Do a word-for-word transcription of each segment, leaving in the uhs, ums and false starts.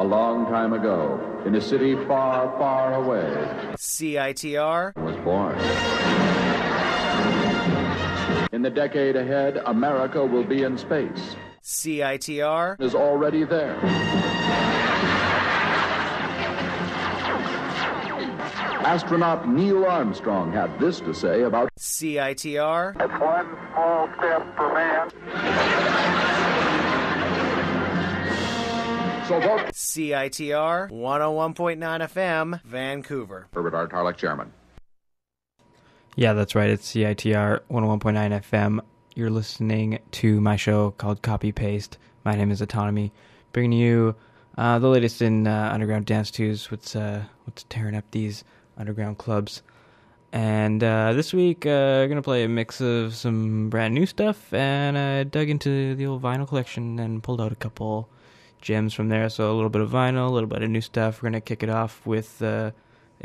a long time ago, in a city far, far away, C I T R was born. In the decade ahead, America will be in space. C I T R is already there. Astronaut Neil Armstrong had this to say about C I T R. It's one small step for man. So vote C I T R, one oh one point nine F M, Vancouver. Herbert Artolic, Chairman. Yeah, that's right. It's C I T R, one oh one point nine F M. You're listening to my show called Copy-Paste. My name is Autonomy, bringing you uh, the latest in uh, underground dance twos, what's, uh, what's tearing up these underground clubs. And uh, this week, uh, I'm going to play a mix of some brand new stuff, and I dug into the old vinyl collection and pulled out a couple gems from there. So a little bit of vinyl, a little bit of new stuff. We're going to kick it off with uh,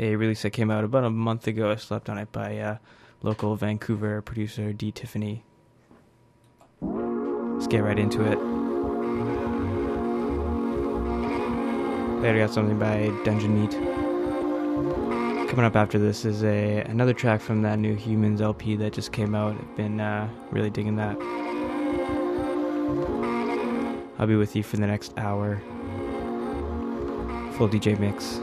a release that came out about a month ago. I slept on it by uh, local Vancouver producer D. Tiffany. Let's get right into it. Later got something by Dungeon Meat. Coming up after this is a another track from that new Humans L P that just came out. I've been uh, really digging that. I'll be with you for the next hour. Full D J mix.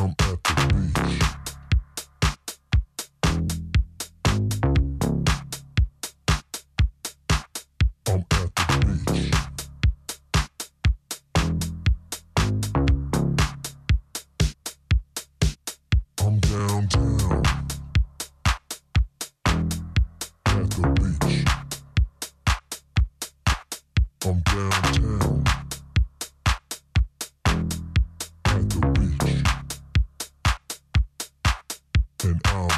I'm at the beach. I'm at the beach. I'm downtown. At the beach. I'm downtown. At the beach. And I'm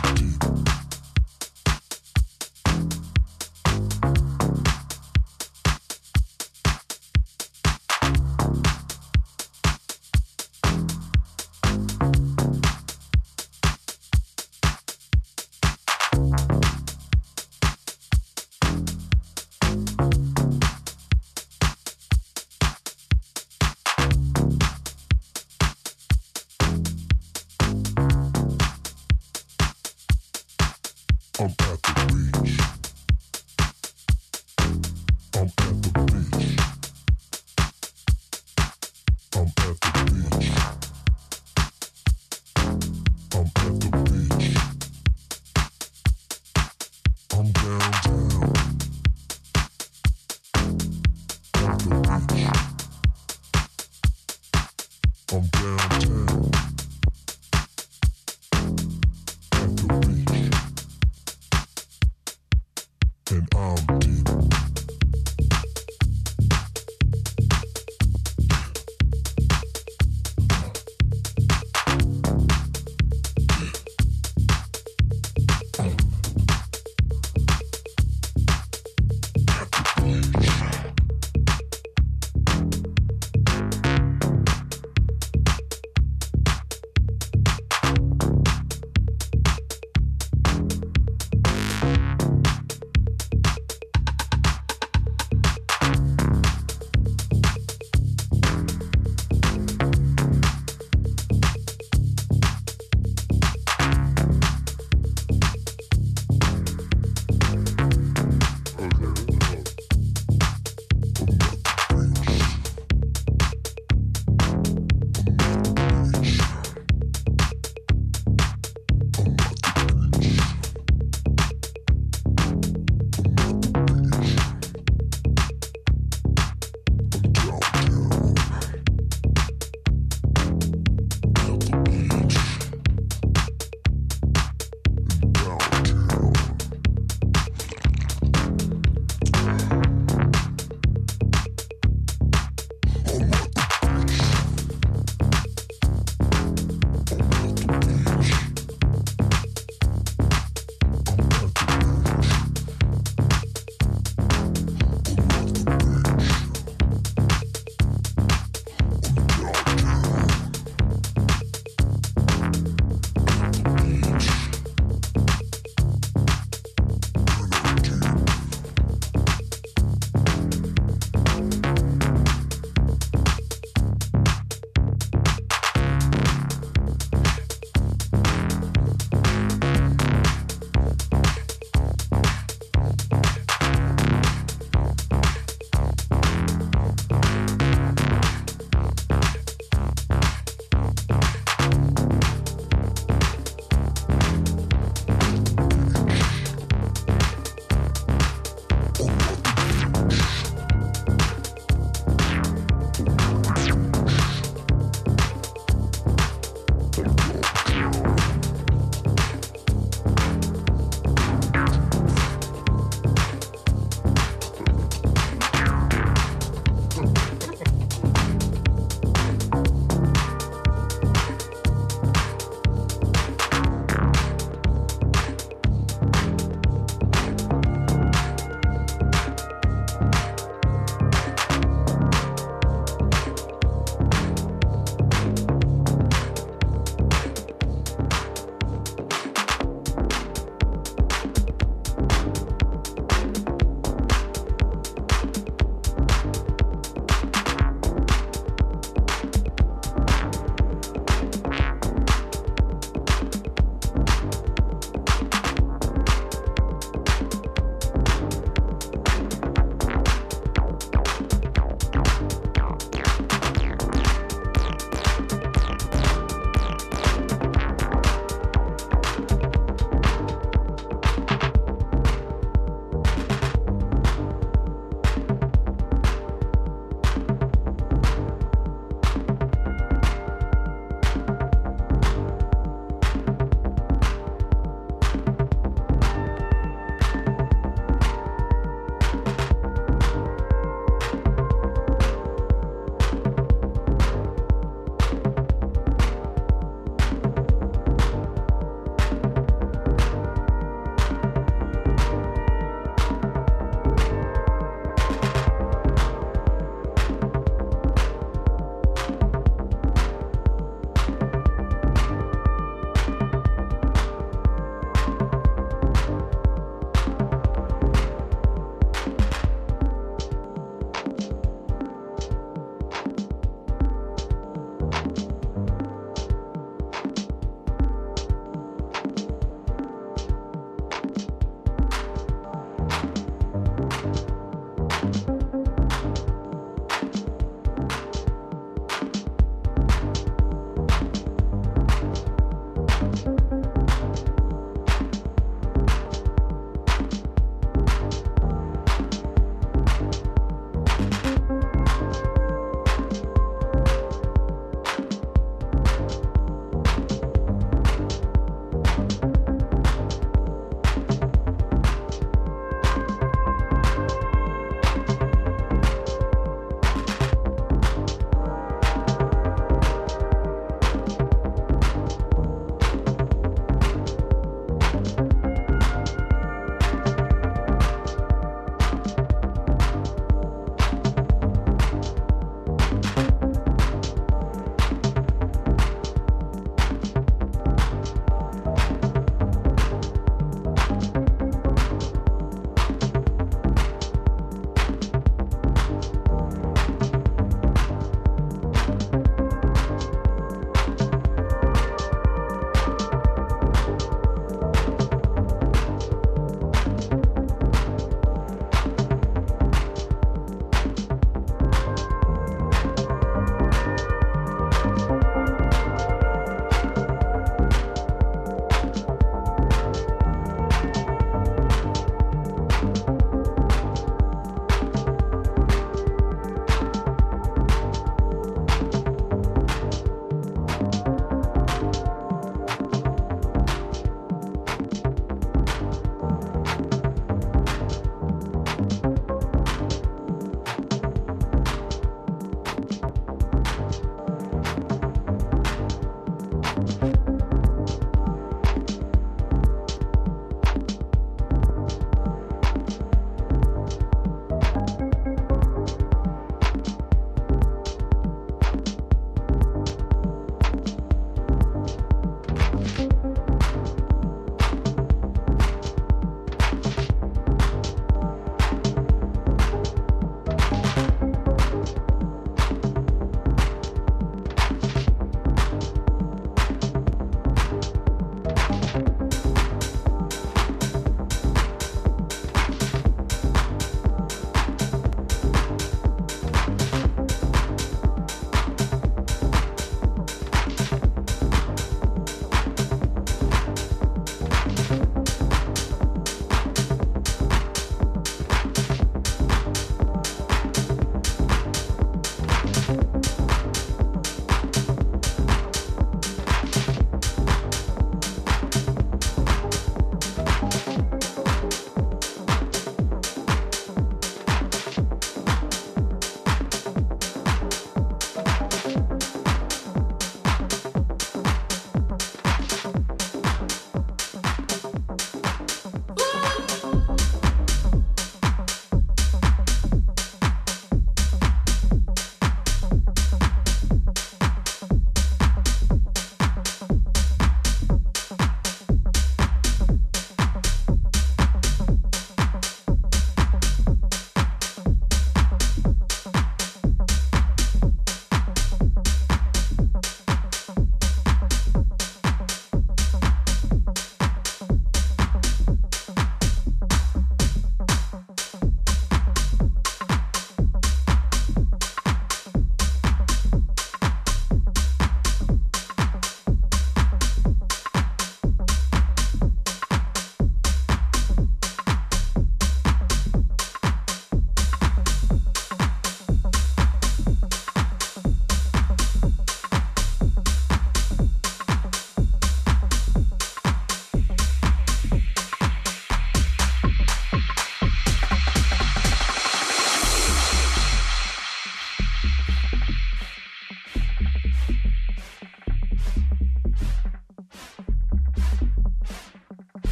deep.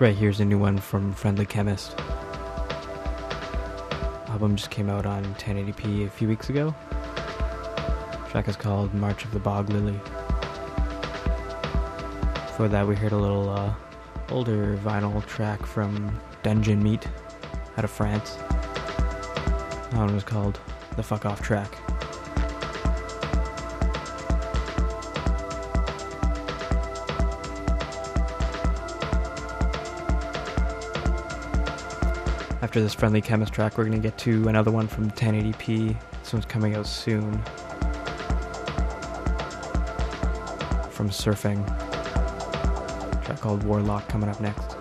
Right, here's a new one from Friendly Chemist. Album just came out on ten eighty p a few weeks ago. Track is called March of the Bog Lily. Before that we heard a little uh, older vinyl track from Dungeon Meat out of France. That one was called The Fuck Off Track. After this Friendly Chemist track, we're going to get to another one from ten eighty p. This one's coming out soon. from Surfing. A track called Warlock coming up next.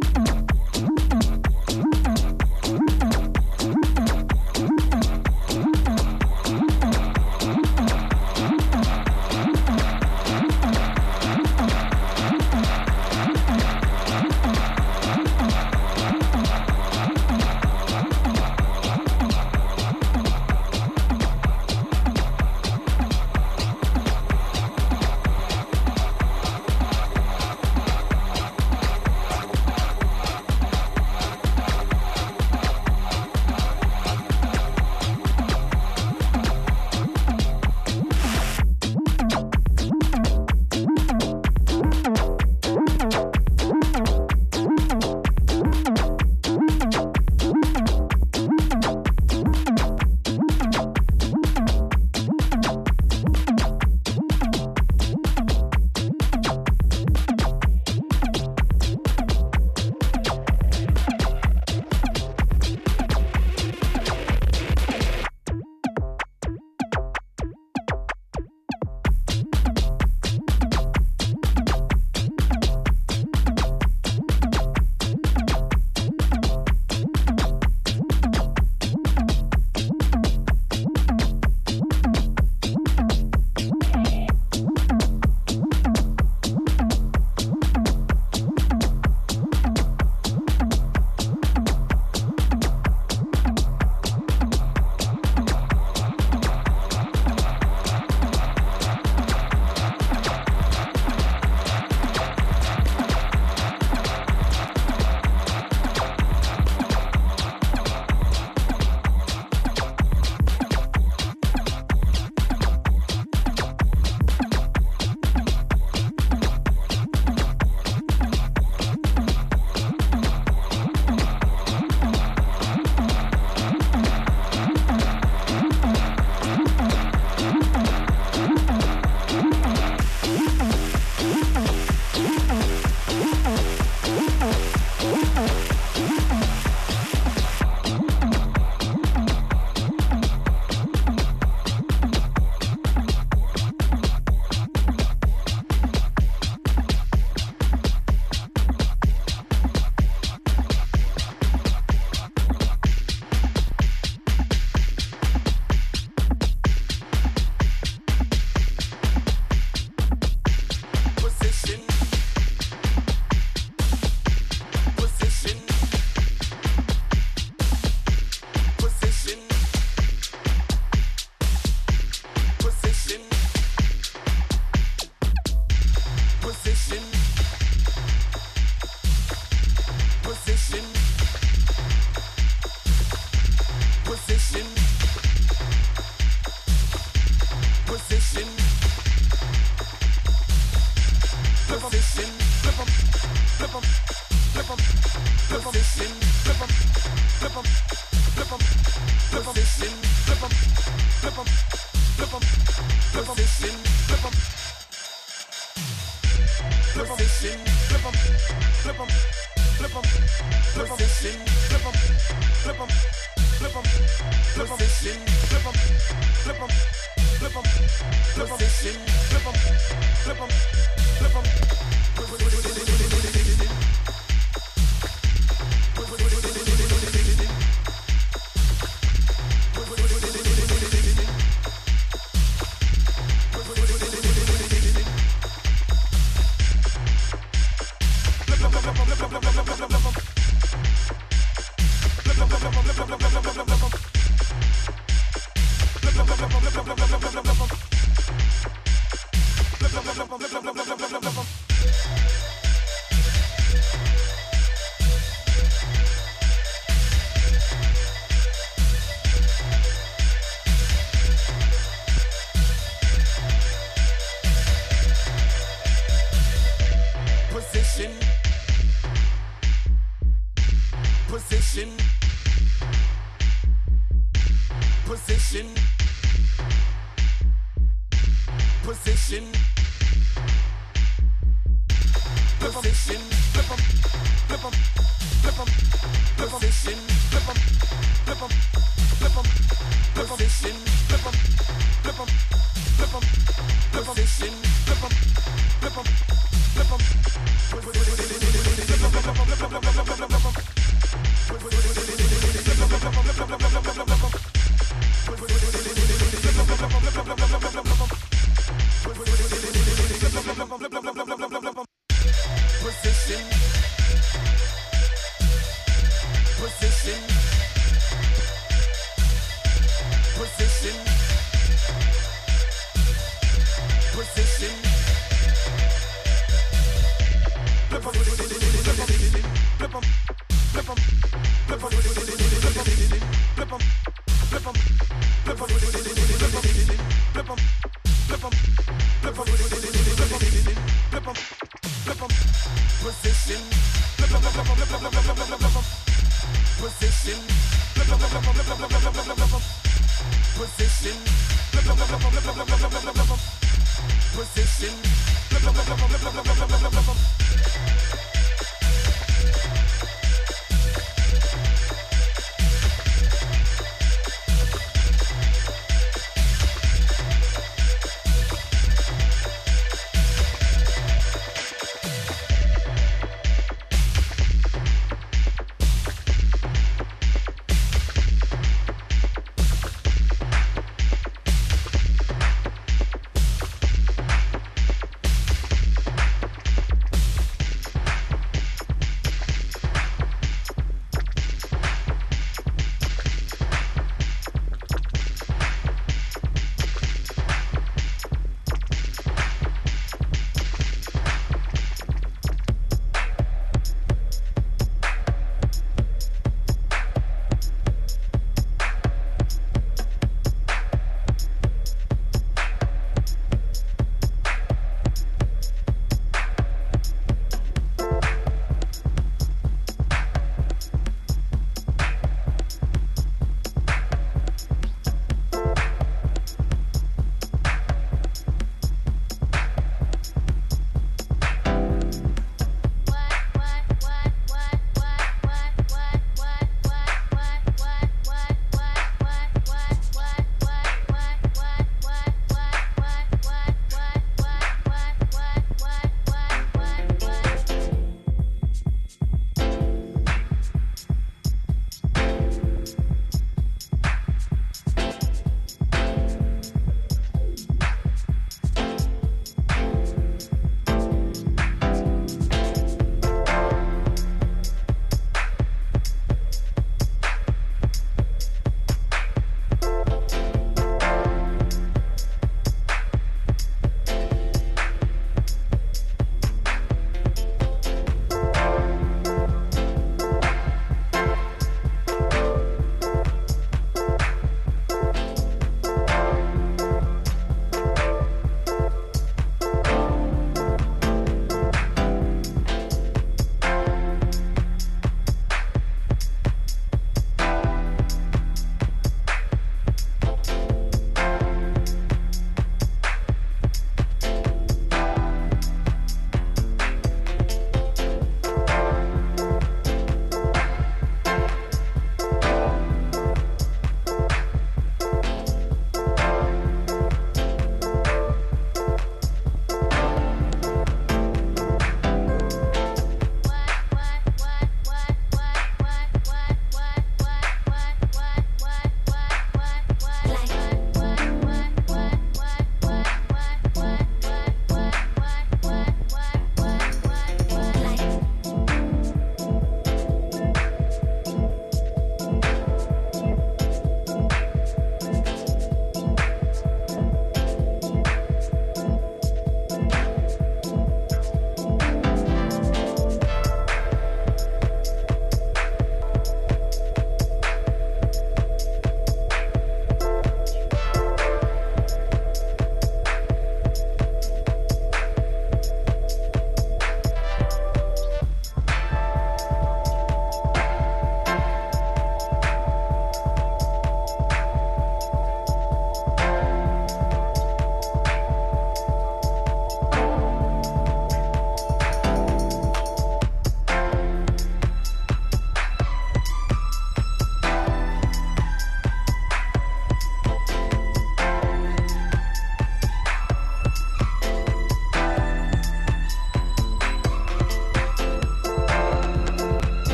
Thank you.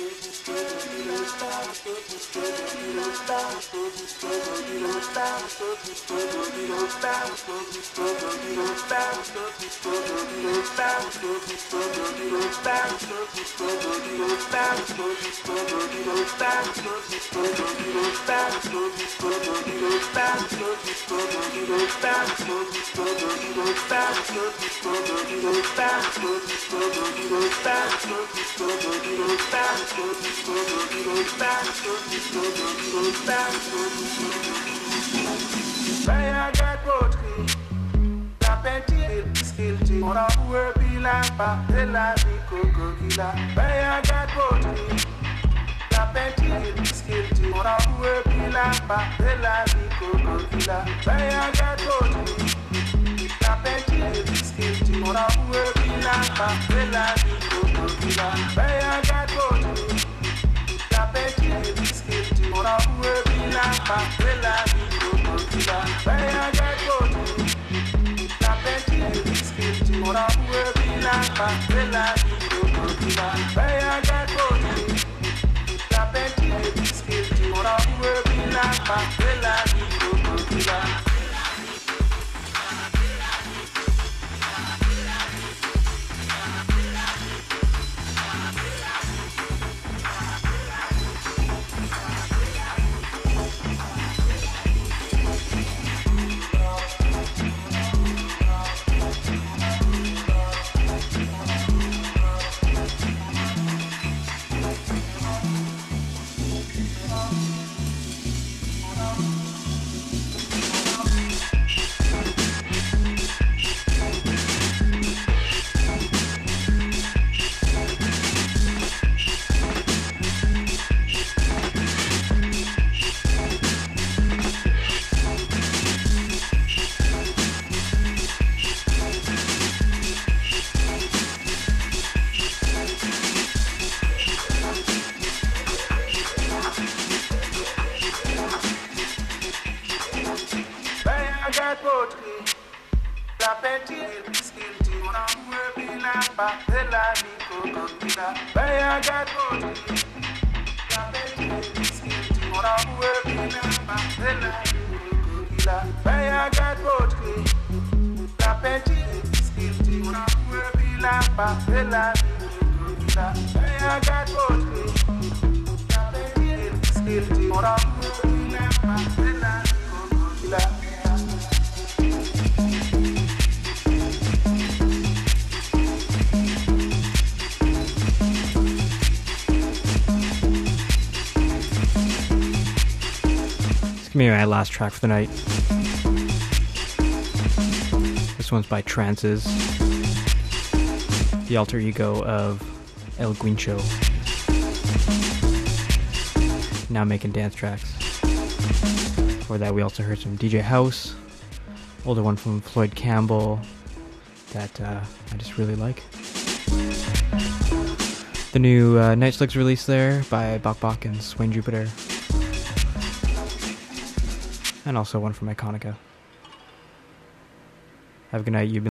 My last track for the night. This one's by Trances, the alter ego of El Guincho, now making dance tracks. Before that we also heard some D J House, older one from Floyd Campbell that uh, I just really like. The new uh, Night Slugs release there by Bok Bok and Swain Jupiter. And also one from Iconica. Have a good night. You've been